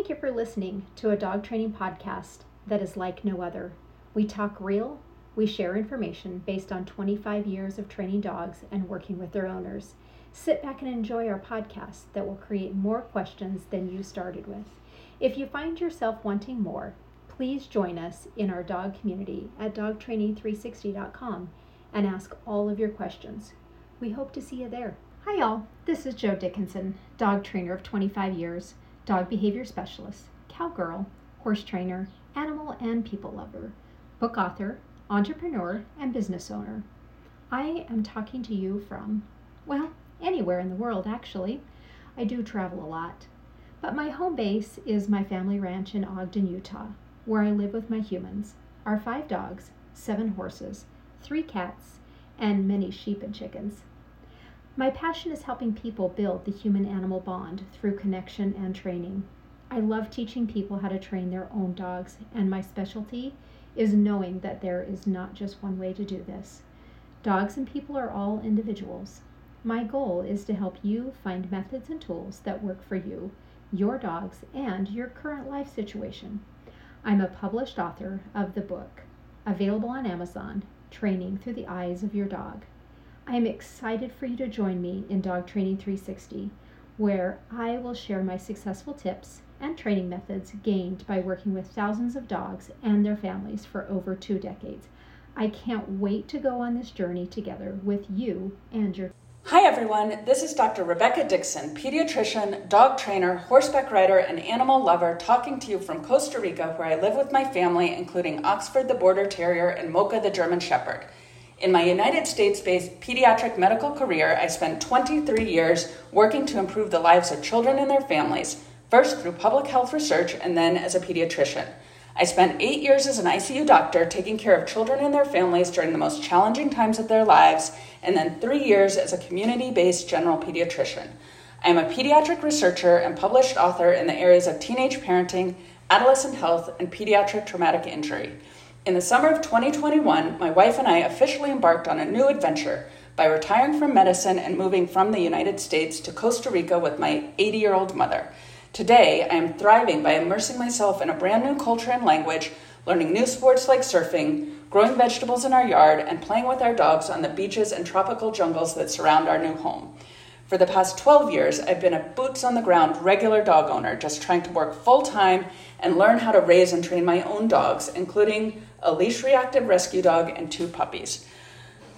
Thank you for listening to a dog training podcast that is like no other. We talk real, we share information based on 25 years of training dogs and working with their owners. Sit back and enjoy our podcast that will create more questions than you started with. If you find yourself wanting more, please join us in our dog community at dogtraining360.com and ask all of your questions. We hope to see you there. Hi y'all, this is Joe Dickinson, dog trainer of 25 years, dog behavior specialist, cowgirl, horse trainer, animal and people lover, book author, entrepreneur, and business owner. I am talking to you from, well, anywhere in the world actually. I do travel a lot, but my home base is my family ranch in Ogden, Utah, where I live with my humans, our 5 dogs, 7 horses, 3 cats, and many sheep and chickens. My passion is helping people build the human-animal bond through connection and training. I love teaching people how to train their own dogs, and my specialty is knowing that there is not just one way to do this. Dogs and people are all individuals. My goal is to help you find methods and tools that work for you, your dogs, and your current life situation. I'm a published author of the book, available on Amazon, Training Through the Eyes of Your Dog. I am excited for you to join me in Dog Training 360, where I will share my successful tips and training methods gained by working with thousands of dogs and their families for over 2 decades. I can't wait to go on this journey together with you and your... Hi everyone, this is Dr. Rebecca Dixon, pediatrician, dog trainer, horseback rider, and animal lover, talking to you from Costa Rica, where I live with my family, including Oxford the Border Terrier and Mocha the German Shepherd. In my United States-based pediatric medical career, I spent 23 years working to improve the lives of children and their families, first through public health research and then as a pediatrician. I spent 8 years as an ICU doctor taking care of children and their families during the most challenging times of their lives, and then 3 years as a community-based general pediatrician. I am a pediatric researcher and published author in the areas of teenage parenting, adolescent health, and pediatric traumatic injury. In the summer of 2021, my wife and I officially embarked on a new adventure by retiring from medicine and moving from the United States to Costa Rica with my 80-year-old mother. Today, I am thriving by immersing myself in a brand new culture and language, learning new sports like surfing, growing vegetables in our yard, and playing with our dogs on the beaches and tropical jungles that surround our new home. For the past 12 years, I've been a boots-on-the-ground regular dog owner, just trying to work full-time and learn how to raise and train my own dogs, including a leash-reactive rescue dog and 2 puppies.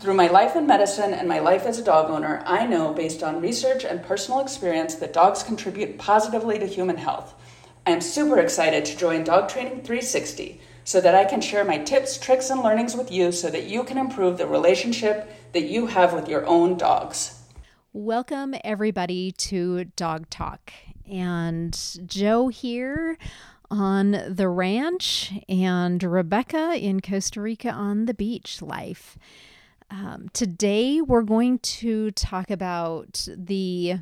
Through my life in medicine and my life as a dog owner, I know, based on research and personal experience, that dogs contribute positively to human health. I am super excited to join Dog Training 360 so that I can share my tips, tricks, and learnings with you so that you can improve the relationship that you have with your own dogs. Welcome everybody to Dog Talk, and Joe here on the ranch and Rebecca in Costa Rica on the beach life. Today we're going to talk about the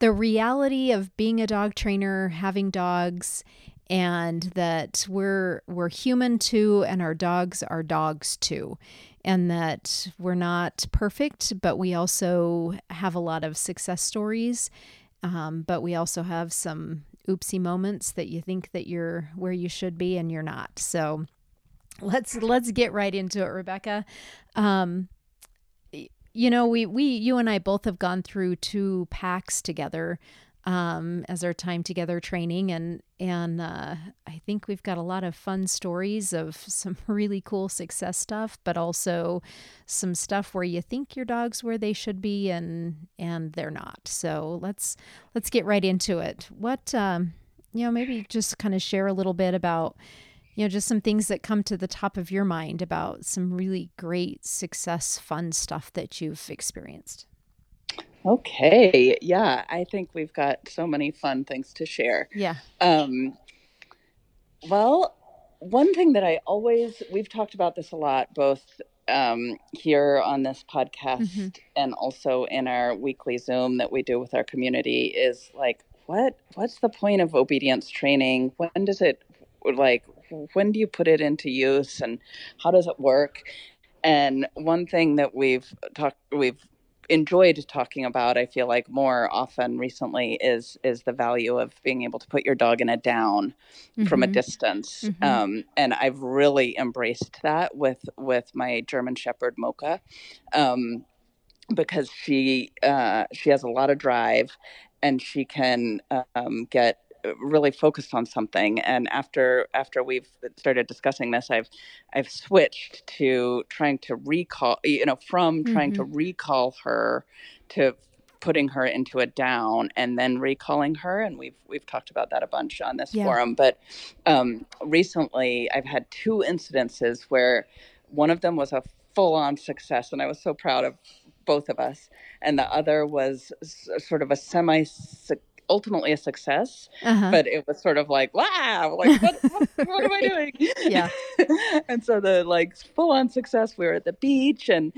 reality of being a dog trainer, having dogs, and that we're human too, and our dogs are dogs too. And that we're not perfect, but we also have a lot of success stories, but we also have some oopsie moments that you think that you're where you should be and you're not. So let's get right into it, Rebecca. You and I both have gone through 2 packs together as our time together training, and I think we've got a lot of fun stories of some really cool success stuff, but also some stuff where you think your dog's where they should be and they're not. So let's get right into it. What maybe just kind of share a little bit about just some things that come to the top of your mind about some really great success, fun stuff that you've experienced. Okay. Yeah. I think we've got so many fun things to share. Yeah. Well, one thing that we've talked about this a lot, both here on this podcast mm-hmm. and also in our weekly Zoom that we do with our community, is like, what's the point of obedience training? When do you put it into use and how does it work? And one thing that we've enjoyed talking about, I feel like, more often recently is the value of being able to put your dog in a down mm-hmm. from a distance. Mm-hmm. And I've really embraced that with my German Shepherd Mocha, because she has a lot of drive and she can get really focused on something. And after we've started discussing this, I've switched to trying to recall, from trying mm-hmm. to recall her to putting her into a down and then recalling her. And we've talked about that a bunch on this forum, but recently I've had two incidences where one of them was a full-on success and I was so proud of both of us. And the other was sort of a ultimately a success, but it was sort of like, wow, like what am I doing? Yeah. And so the full on success, we were at the beach and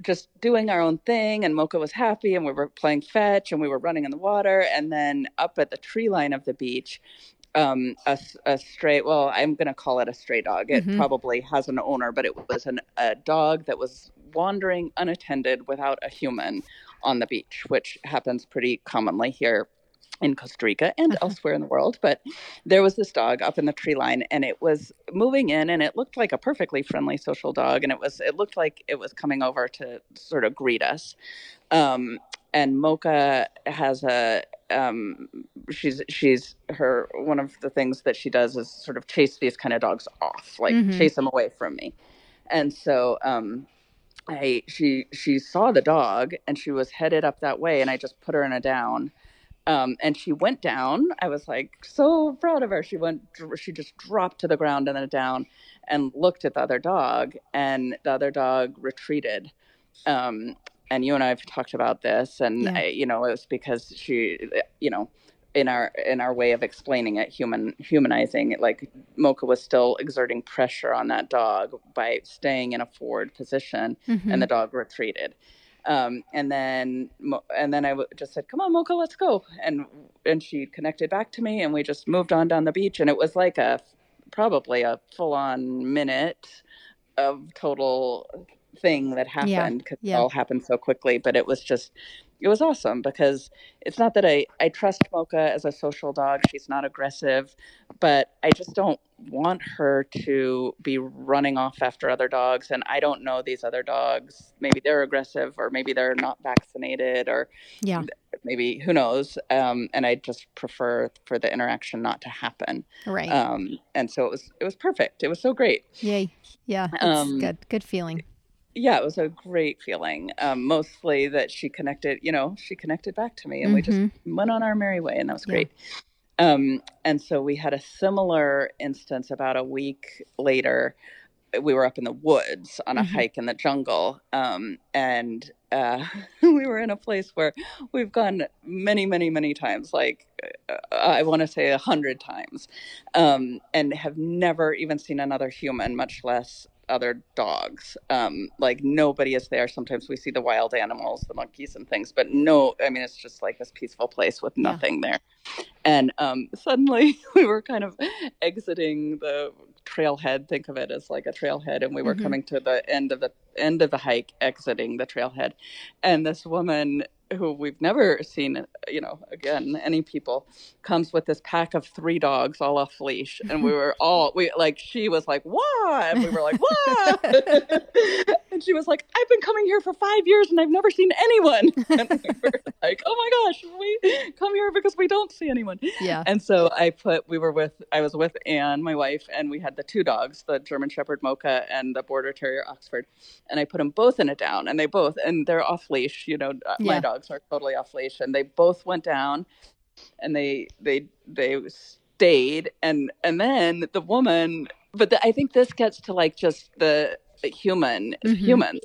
just doing our own thing, and Mocha was happy and we were playing fetch and we were running in the water. And then up at the tree line of the beach, a stray, well, I'm going to call it a stray dog. It mm-hmm. probably has an owner, but it was a dog that was wandering unattended without a human on the beach, which happens pretty commonly here in Costa Rica and elsewhere in the world. But there was this dog up in the tree line and it was moving in and it looked like a perfectly friendly social dog. And it looked like it was coming over to sort of greet us. And Mocha has one of the things that she does is sort of chase these kind of dogs off, mm-hmm. chase them away from me. And so, she saw the dog and she was headed up that way. And I just put her in a down. And she went down. I was so proud of her. She just dropped to the ground and then down and looked at the other dog, and the other dog retreated. And you and I have talked about this, and it was because she, in our way of explaining it, humanizing it, Mocha was still exerting pressure on that dog by staying in a forward position, mm-hmm. and the dog retreated. And then I just said, "Come on, Mocha, let's go." And she connected back to me, and we just moved on down the beach. And it was probably a full-on minute of total thing that happened, because it all happened so quickly. But it was awesome, because it's not that I trust Mocha as a social dog. She's not aggressive, but I just don't want her to be running off after other dogs. And I don't know these other dogs. Maybe they're aggressive, or maybe they're not vaccinated, or maybe, who knows? And I just prefer for the interaction not to happen. Right. And so it was perfect. It was so great. Yay. Yeah. It's good feeling. Yeah, it was a great feeling. Mostly that she connected back to me, and mm-hmm. we just went on our merry way, and that was great. And so we had a similar instance about a week later. We were up in the woods on a mm-hmm. hike in the jungle. And we were in a place where we've gone many, many, many times, I want to say 100 times, and have never even seen another human, much less other dogs. Nobody is there. Sometimes we see the wild animals, the monkeys and things, but it's just this peaceful place with nothing there. And suddenly we were kind of exiting the trailhead. Think of it as a trailhead, and we were mm-hmm. coming to the end of the hike, exiting the trailhead, and this woman, who we've never seen, again, any people, comes with this pack of 3 dogs all off leash. And we were she was like, "Whoa!" And we were like, "Whoa!" And she was like, "I've been coming here for 5 years and I've never seen anyone." And we were like, "Oh my gosh, we come here because we don't see anyone." Yeah. And so I was with Anne, my wife, and we had the 2 dogs, the German Shepherd Mocha and the Border Terrier Oxford. And I put them both in a down, and they're off leash, my dog. Are totally off leash, and they both went down, and they stayed, and then the woman. But I think this gets to just the human mm-hmm. humans.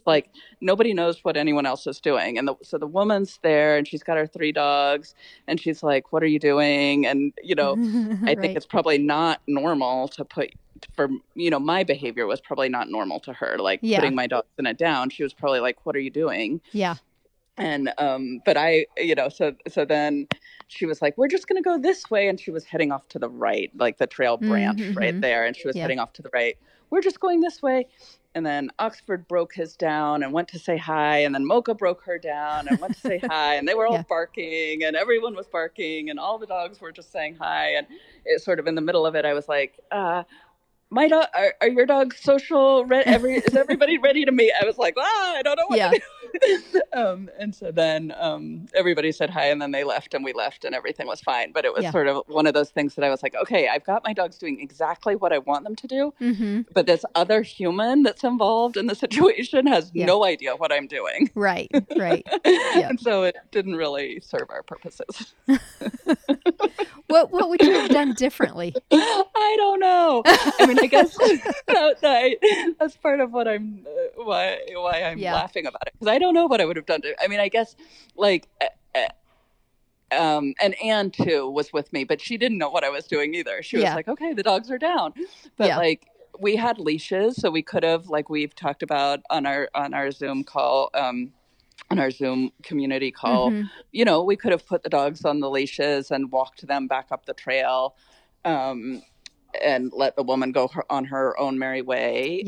Nobody knows what anyone else is doing, and so the woman's there, and she's got her 3 dogs, and she's like, "What are you doing?" And I think it's probably not normal to put. For my behavior was probably not normal to her. Putting my dogs in a down, she was probably like, "What are you doing?" Yeah. And, but I, you know, so then she was like, we're just going to go this way. And she was heading off to the right, like the trail branch right there. And she was heading off to the right. We're just going this way. And then Oxford broke his down and went to say hi. And then Mocha broke her down and went to say hi. And they were all barking, and everyone was barking, and all the dogs were just saying hi. And it sort of in the middle of it, I was like, my dog, are your dogs social? Is everybody ready to meet? I was like, I don't know what to do. And so then everybody said hi, and then they left, and we left, and everything was fine. But it was sort of one of those things that I was like, okay, I've got my dogs doing exactly what I want them to do, but this other human that's involved in the situation has no idea what I'm doing. Right. Yeah. And so it didn't really serve our purposes. What would you have done differently? I don't know. I mean, I guess that's part of what I'm why I'm laughing about it, because I don't know what I would have done. I mean, I guess like and Anne too was with me, but she didn't know what I was doing either. She was like, okay, the dogs are down, but like we had leashes, so we could have, like we've talked about on our Zoom call, on our Zoom community call, you know, we could have put the dogs on the leashes and walked them back up the trail. And let the woman go on her own merry way,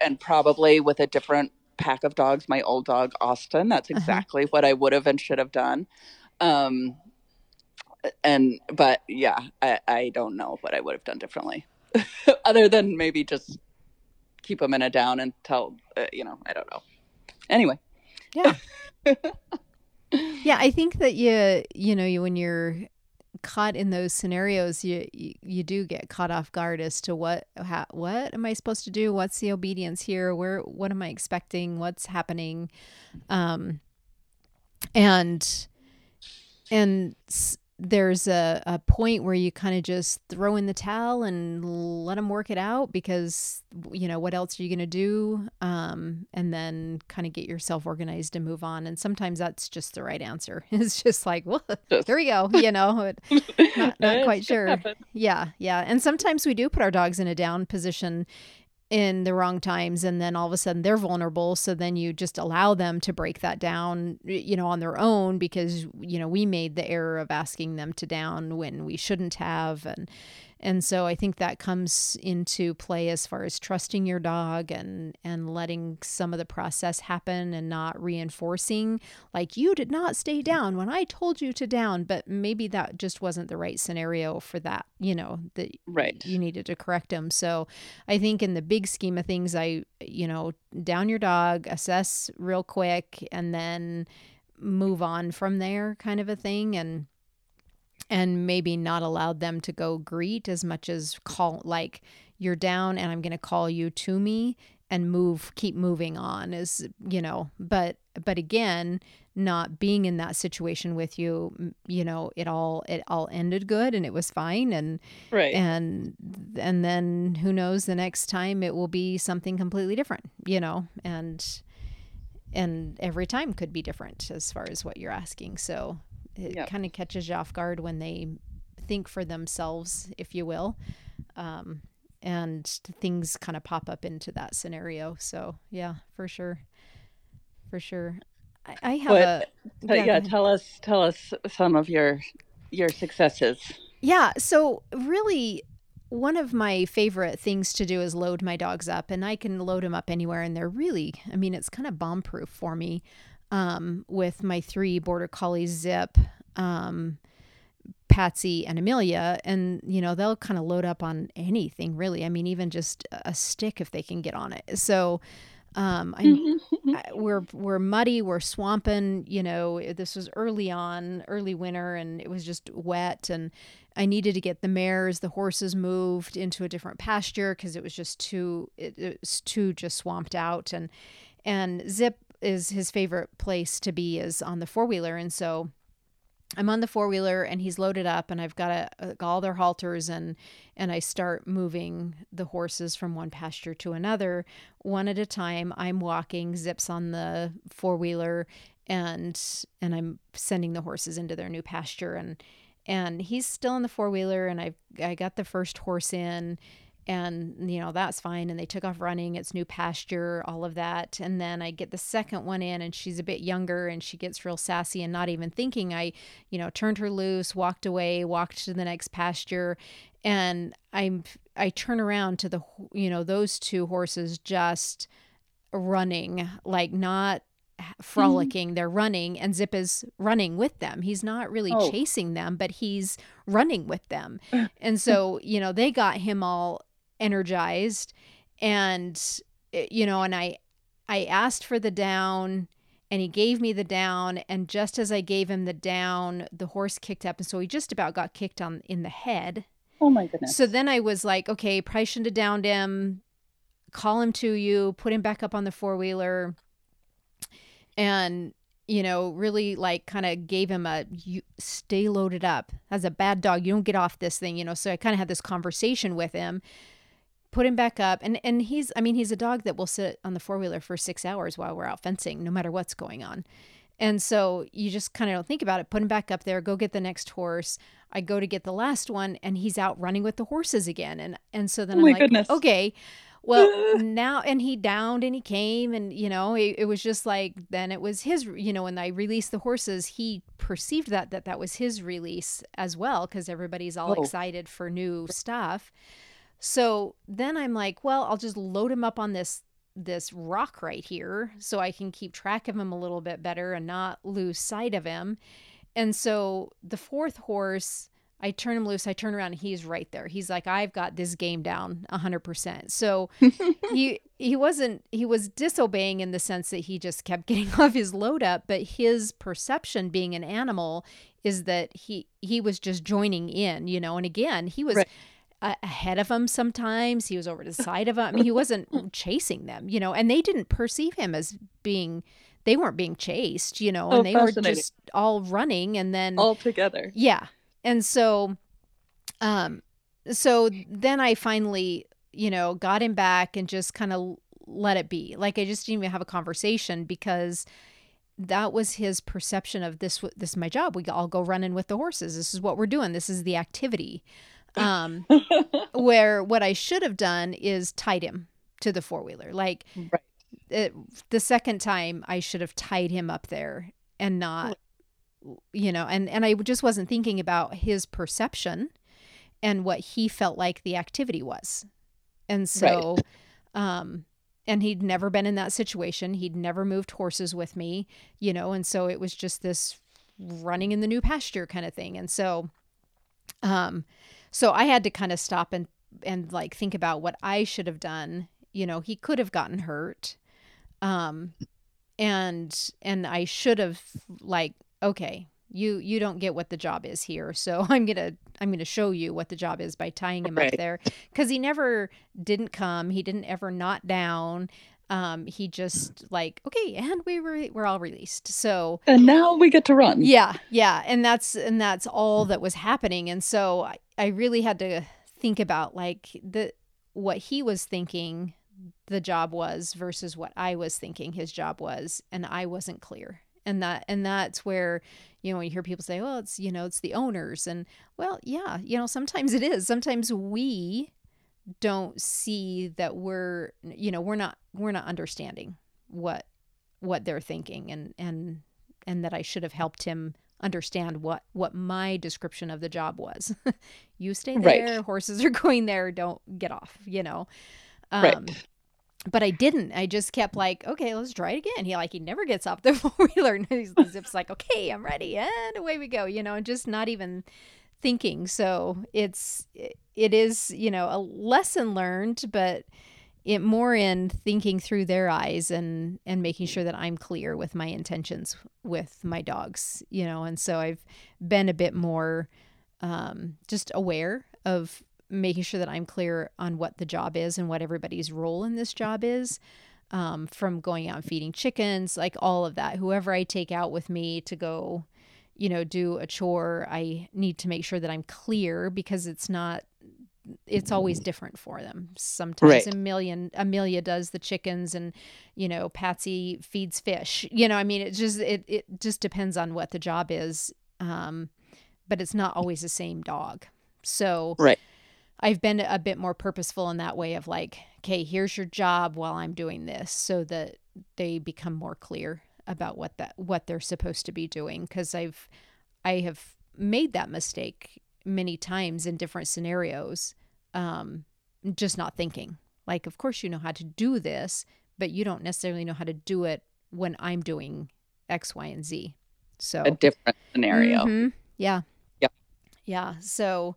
and probably with a different pack of dogs, my old dog, Austin. That's exactly what I would have and should have done. I don't know what I would have done differently other than maybe just keep them in a down and tell, I don't know. Anyway. Yeah. I think that you when you're caught in those scenarios, you do get caught off guard as to what am I supposed to do? What's the obedience here? What am I expecting? What's happening? And there's a point where you kind of just throw in the towel and let them work it out, because what else are you going to do? And then kind of get yourself organized and move on. And sometimes that's just the right answer. It's just like, well, there we go. Not quite sure. Yeah. And sometimes we do put our dogs in a down position in the wrong times, and then all of a sudden they're vulnerable. So then you just allow them to break that down, on their own, because, we made the error of asking them to down when we shouldn't have. And so I think that comes into play as far as trusting your dog and letting some of the process happen and not reinforcing, like, you did not stay down when I told you to down, but maybe that just wasn't the right scenario for that, you needed to correct them. So I think in the big scheme of things, down your dog, assess real quick, and then move on from there, kind of a thing. And maybe not allowed them to go greet as much as call, like, you're down and I'm going to call you to me and keep moving on, is, but again, not being in that situation with you, it all ended good and it was fine. And, right. And then who knows, the next time it will be something completely different, and every time could be different as far as what you're asking. So it kind of catches you off guard when they think for themselves, if you will. And things kind of pop up into that scenario. So yeah, for sure. I have tell us some of your successes. Yeah. So really, one of my favorite things to do is load my dogs up, and I can load them up anywhere. And they're really, it's kind of bomb proof for me. With my 3 border collies, Zip, Patsy, and Amelia. And, they'll kind of load up on anything, really. Even just a stick if they can get on it. So we're muddy, we're swamping, this was early winter, and it was just wet. And I needed to get the horses moved into a different pasture because it was just too swamped out. And Zip, is his favorite place to be is on the 4-wheeler. And so I'm on the 4-wheeler and he's loaded up, and I've got all their halters, and I start moving the horses from one pasture to another, one at a time. I'm walking, Zip's on the 4-wheeler, and I'm sending the horses into their new pasture, and he's still on the 4-wheeler, and I got the first horse in. And, you know, that's fine. And they took off running. It's new pasture, all of that. And then I get the second one in, and she's a bit younger, and she gets real sassy and not even thinking. I, you know, turned her loose, walked away, walked to the next pasture. And I turn around to the, you know, those two horses just running, like not frolicking. Mm-hmm. They're running, and Zip is running with them. He's not really chasing them, but he's running with them. And so, you know, they got him all energized, and, you know, and I asked for the down, and he gave me the down, and just as I gave him the down, the horse kicked up, and so he just about got kicked on in the head. Oh my goodness. So then I was like, okay, probably shouldn't have downed him, call him to you, put him back up on the four-wheeler, and, you know, really like kind of gave him a, you stay loaded up. As a bad dog, you don't get off this thing, you know. So I kind of had this conversation with him, put him back up. And he's, I mean, he's a dog that will sit on the four-wheeler for 6 hours while we're out fencing, no matter what's going on. And so you just kind of don't think about it. Put him back up there, go get the next horse. I go to get the last one, and he's out running with the horses again. And so then I'm like, okay, well, now, and he downed and he came, and, you know, it was just like, then it was his, you know, when I released the horses, he perceived that was his release as well, because everybody's all excited for new stuff. So then I'm like, well, I'll just load him up on this rock right here so I can keep track of him a little bit better and not lose sight of him. And so the fourth horse, I turn him loose, I turn around, and he's right there. He's like, I've got this game down 100%. So he was disobeying in the sense that he just kept getting off his load up, but his perception, being an animal, is that he was just joining in, you know. And again, he was ahead of them sometimes. He was over to the side of them. I mean, he wasn't chasing them, you know, and they didn't perceive him as being... They weren't being chased, you know, and they were just all running, and then all together. Yeah. And so, so then I finally, you know, got him back and just kind of let it be. Like, I just didn't even have a conversation, because that was his perception of this is my job. We all go running with the horses. This is what we're doing. This is the activity. Where what I should have done is tied him to the four-wheeler. Like, right. The second time I should have tied him up there and not, you know, and I just wasn't thinking about his perception and what he felt like the activity was. And so, and he'd never been in that situation. He'd never moved horses with me, you know, and so it was just this running in the new pasture kind of thing. And so, so I had to kind of stop and like think about what I should have done. You know, he could have gotten hurt. And I should have, like, okay, you don't get what the job is here. So I'm going to show you what the job is by tying him up there. 'Cause he never didn't come. He didn't ever not down. He just like, okay, and we're all released. So, and now we get to run. Yeah. Yeah. And that's all that was happening. And so I really had to think about, like, what he was thinking the job was versus what I was thinking his job was, and I wasn't clear. And that's where, you know, when you hear people say, well, it's, you know, it's the owners, and, well, yeah, you know, sometimes it is. Sometimes we don't see that we're, you know, we're not understanding what they're thinking, and that I should have helped him understand what my description of the job was. You stay there, horses are going there, don't get off, you know. But I didn't. I just kept like, okay, let's try it again. He never gets off the four-wheeler. And Zip's like, okay, I'm ready, and away we go, you know, and just not even thinking. So it is, you know, a lesson learned, but it more in thinking through their eyes and making sure that I'm clear with my intentions with my dogs, you know. And so I've been a bit more just aware of making sure that I'm clear on what the job is and what everybody's role in this job is, from going out and feeding chickens, like all of that. Whoever I take out with me to go, you know, do a chore, I need to make sure that I'm clear, because it's always different for them. Sometimes Amelia does the chickens, and, you know, Patsy feeds fish, you know, I mean, it just depends on what the job is. But it's not always the same dog. So I've been a bit more purposeful in that way of like, okay, here's your job while I'm doing this, so that they become more clear about what they're supposed to be doing. Because I have made that mistake many times in different scenarios, just not thinking. Like, of course you know how to do this, but you don't necessarily know how to do it when I'm doing X, Y, and Z. So a different scenario. Mm-hmm. Yeah. So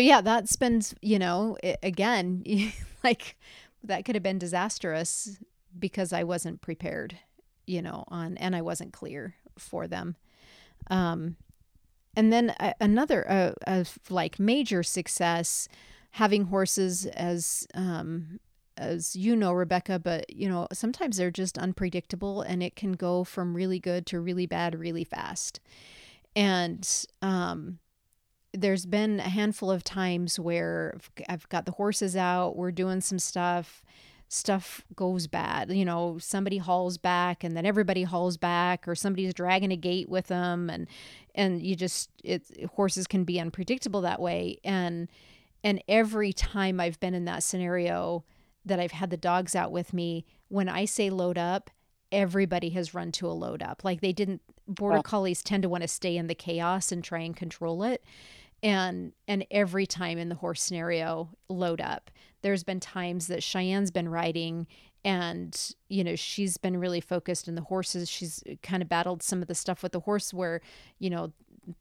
yeah, that's been, you know, again, like that could have been disastrous because I wasn't prepared, you know, and I wasn't clear for them. And then another like major success, having horses as you know, Rebecca, but you know, sometimes they're just unpredictable and it can go from really good to really bad really fast. And there's been a handful of times where I've got the horses out, we're doing some stuff goes bad, you know, somebody hauls back and then everybody hauls back, or somebody's dragging a gate with them, and you just, horses can be unpredictable that way. And every time I've been in that scenario that I've had the dogs out with me, when I say load up, everybody has run to a load up. Like they didn't, border collies tend to want to stay in the chaos and try and control it. And every time in the horse scenario, load up. There's been times that Cheyenne's been riding and, you know, she's been really focused in the horses. She's kind of battled some of the stuff with the horse where, you know,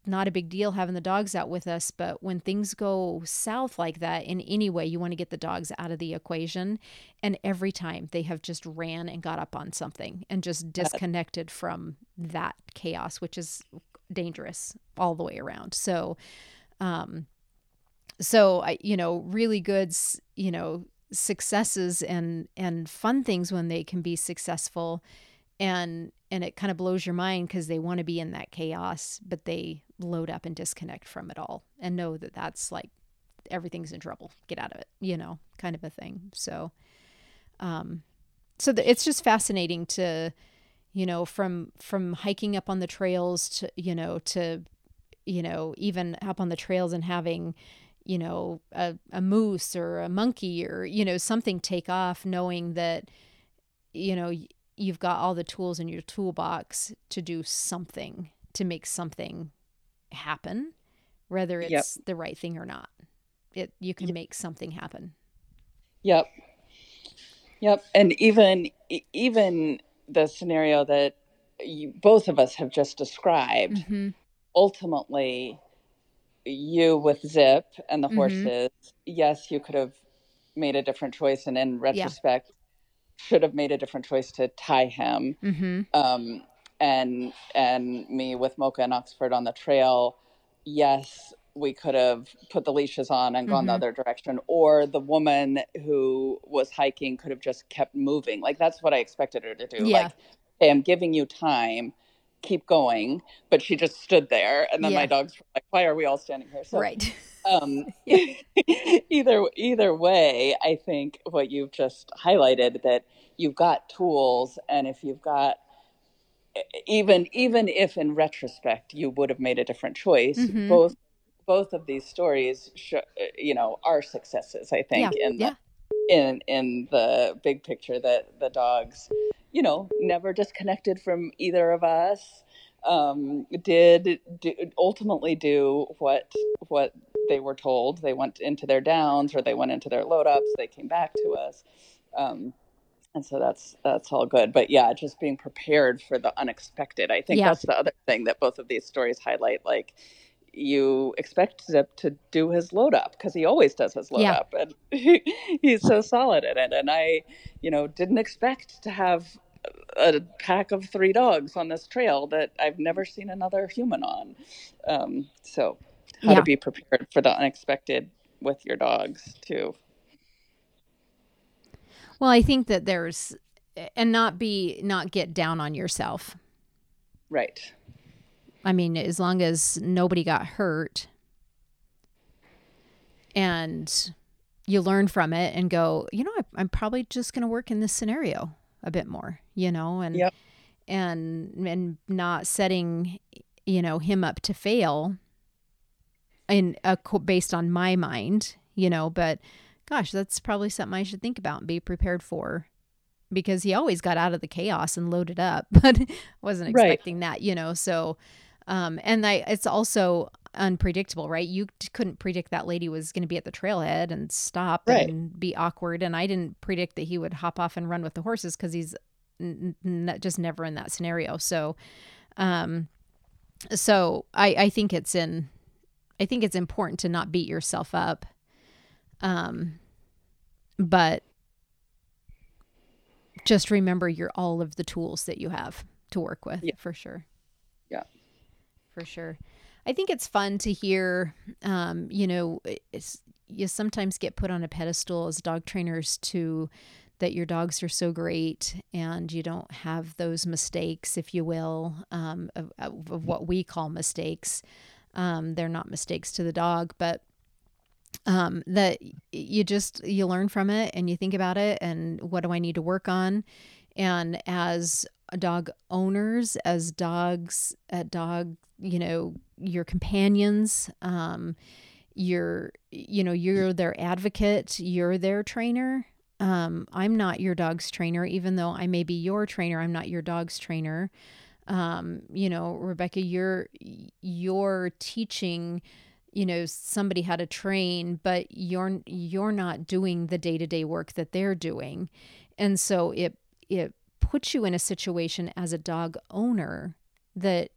not a big deal having the dogs out with us, but when things go south like that in any way, you want to get the dogs out of the equation. And every time they have just ran and got up on something and just disconnected from that chaos, which is dangerous all the way around. So I, you know, really good, you know, successes and fun things when they can be successful. And it kind of blows your mind because they want to be in that chaos, but they load up and disconnect from it all and know that that's like everything's in trouble. Get out of it, you know, kind of a thing. So, it's just fascinating to, you know, from hiking up on the trails to even up on the trails and having, you know, a moose or a monkey or, you know, something take off, knowing that, you know, you've got all the tools in your toolbox to do something, to make something happen, whether it's the right thing or not. You can make something happen. Yep. And even the scenario that both of us have just described, ultimately you with Zip and the horses, yes, you could have made a different choice. And in retrospect, should have made a different choice to tie him. And me with Mocha and Oxford on the trail. Yes, we could have put the leashes on and gone the other direction, or the woman who was hiking could have just kept moving. Like that's what I expected her to do. Yeah. Like, hey, I'm giving you time, keep going. But she just stood there. And then my dogs were like, why are we all standing here? So, right. Either way, I think what you've just highlighted, that you've got tools, and if you've got, even if in retrospect you would have made a different choice, both of these stories, you know, are successes. I think in the big picture, that the dogs, you know, never disconnected from either of us. Ultimately do what they were told. They went into their downs, or they went into their load ups. They came back to us, and so that's all good. But yeah, just being prepared for the unexpected. I think that's the other thing that both of these stories highlight. Like, you expect Zip to do his load up because he always does his load up, and he's so solid at it. And I, you know, didn't expect to have a pack of 3 dogs on this trail that I've never seen another human on. So how to be prepared for the unexpected with your dogs too. Well, I think that there's, and not get down on yourself. Right. I mean, as long as nobody got hurt and you learn from it and go, you know, I'm probably just going to work in this scenario a bit more, you know, and and not setting, you know, him up to fail based on my mind, you know, but gosh, that's probably something I should think about and be prepared for, because he always got out of the chaos and loaded up, but wasn't expecting that, you know? So, and it's also unpredictable, right? You couldn't predict that lady was going to be at the trailhead and stop and be awkward. And I didn't predict that he would hop off and run with the horses, because he's just never in that scenario. So, I think it's important to not beat yourself up. But just remember all of the tools that you have to work with, for sure. Yeah, for sure. I think it's fun to hear, you sometimes get put on a pedestal as dog trainers that your dogs are so great and you don't have those mistakes, if you will, of what we call mistakes. They're not mistakes to the dog, but that you learn from it and you think about it and what do I need to work on? And as dog owners, as dogs, your companions, you're their advocate, you're their trainer. I'm not your dog's trainer, even though I may be your trainer, I'm not your dog's trainer. Rebecca, you're teaching, somebody how to train, but you're not doing the day-to-day work that they're doing. And so it puts you in a situation as a dog owner that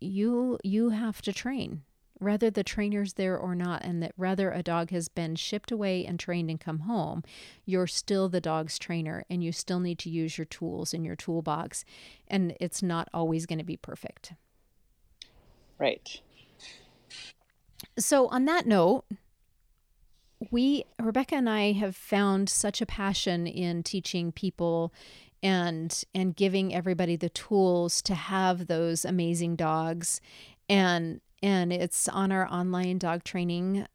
you have to train, whether the trainer's there or not, and that rather a dog has been shipped away and trained and come home, you're still the dog's trainer and you still need to use your tools in your toolbox, and it's not always going to be perfect. Right. So on that note, Rebecca and I have found such a passion in teaching people and giving everybody the tools to have those amazing dogs, and it's on our online dog training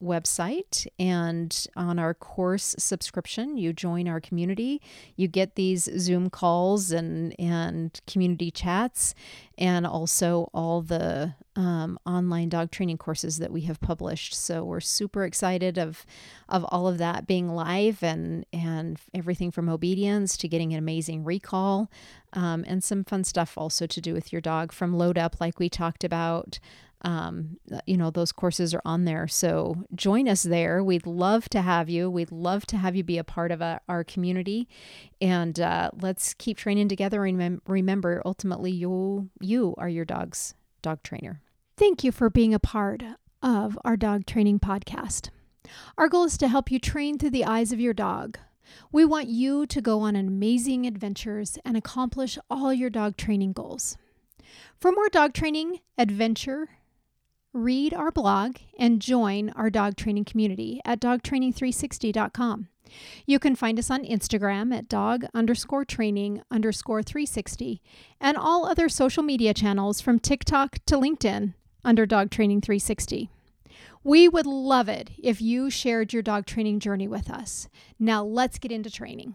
website and on our course subscription. You join our community. You get these Zoom calls and community chats, and also all the online dog training courses that we have published. So we're super excited of all of that being live, and everything from obedience to getting an amazing recall, and some fun stuff also to do with your dog, from load up, like we talked about. Those courses are on there. So join us there. We'd love to have you. We'd love to have you be a part of our community, and let's keep training together. And remember, ultimately you are your dog's dog trainer. Thank you for being a part of our dog training podcast. Our goal is to help you train through the eyes of your dog. We want you to go on amazing adventures and accomplish all your dog training goals. For more dog training adventure, read our blog and join our dog training community at dogtraining360.com. You can find us on Instagram at dog_training_360, and all other social media channels from TikTok to LinkedIn under Dog Training 360. We would love it if you shared your dog training journey with us. Now let's get into training.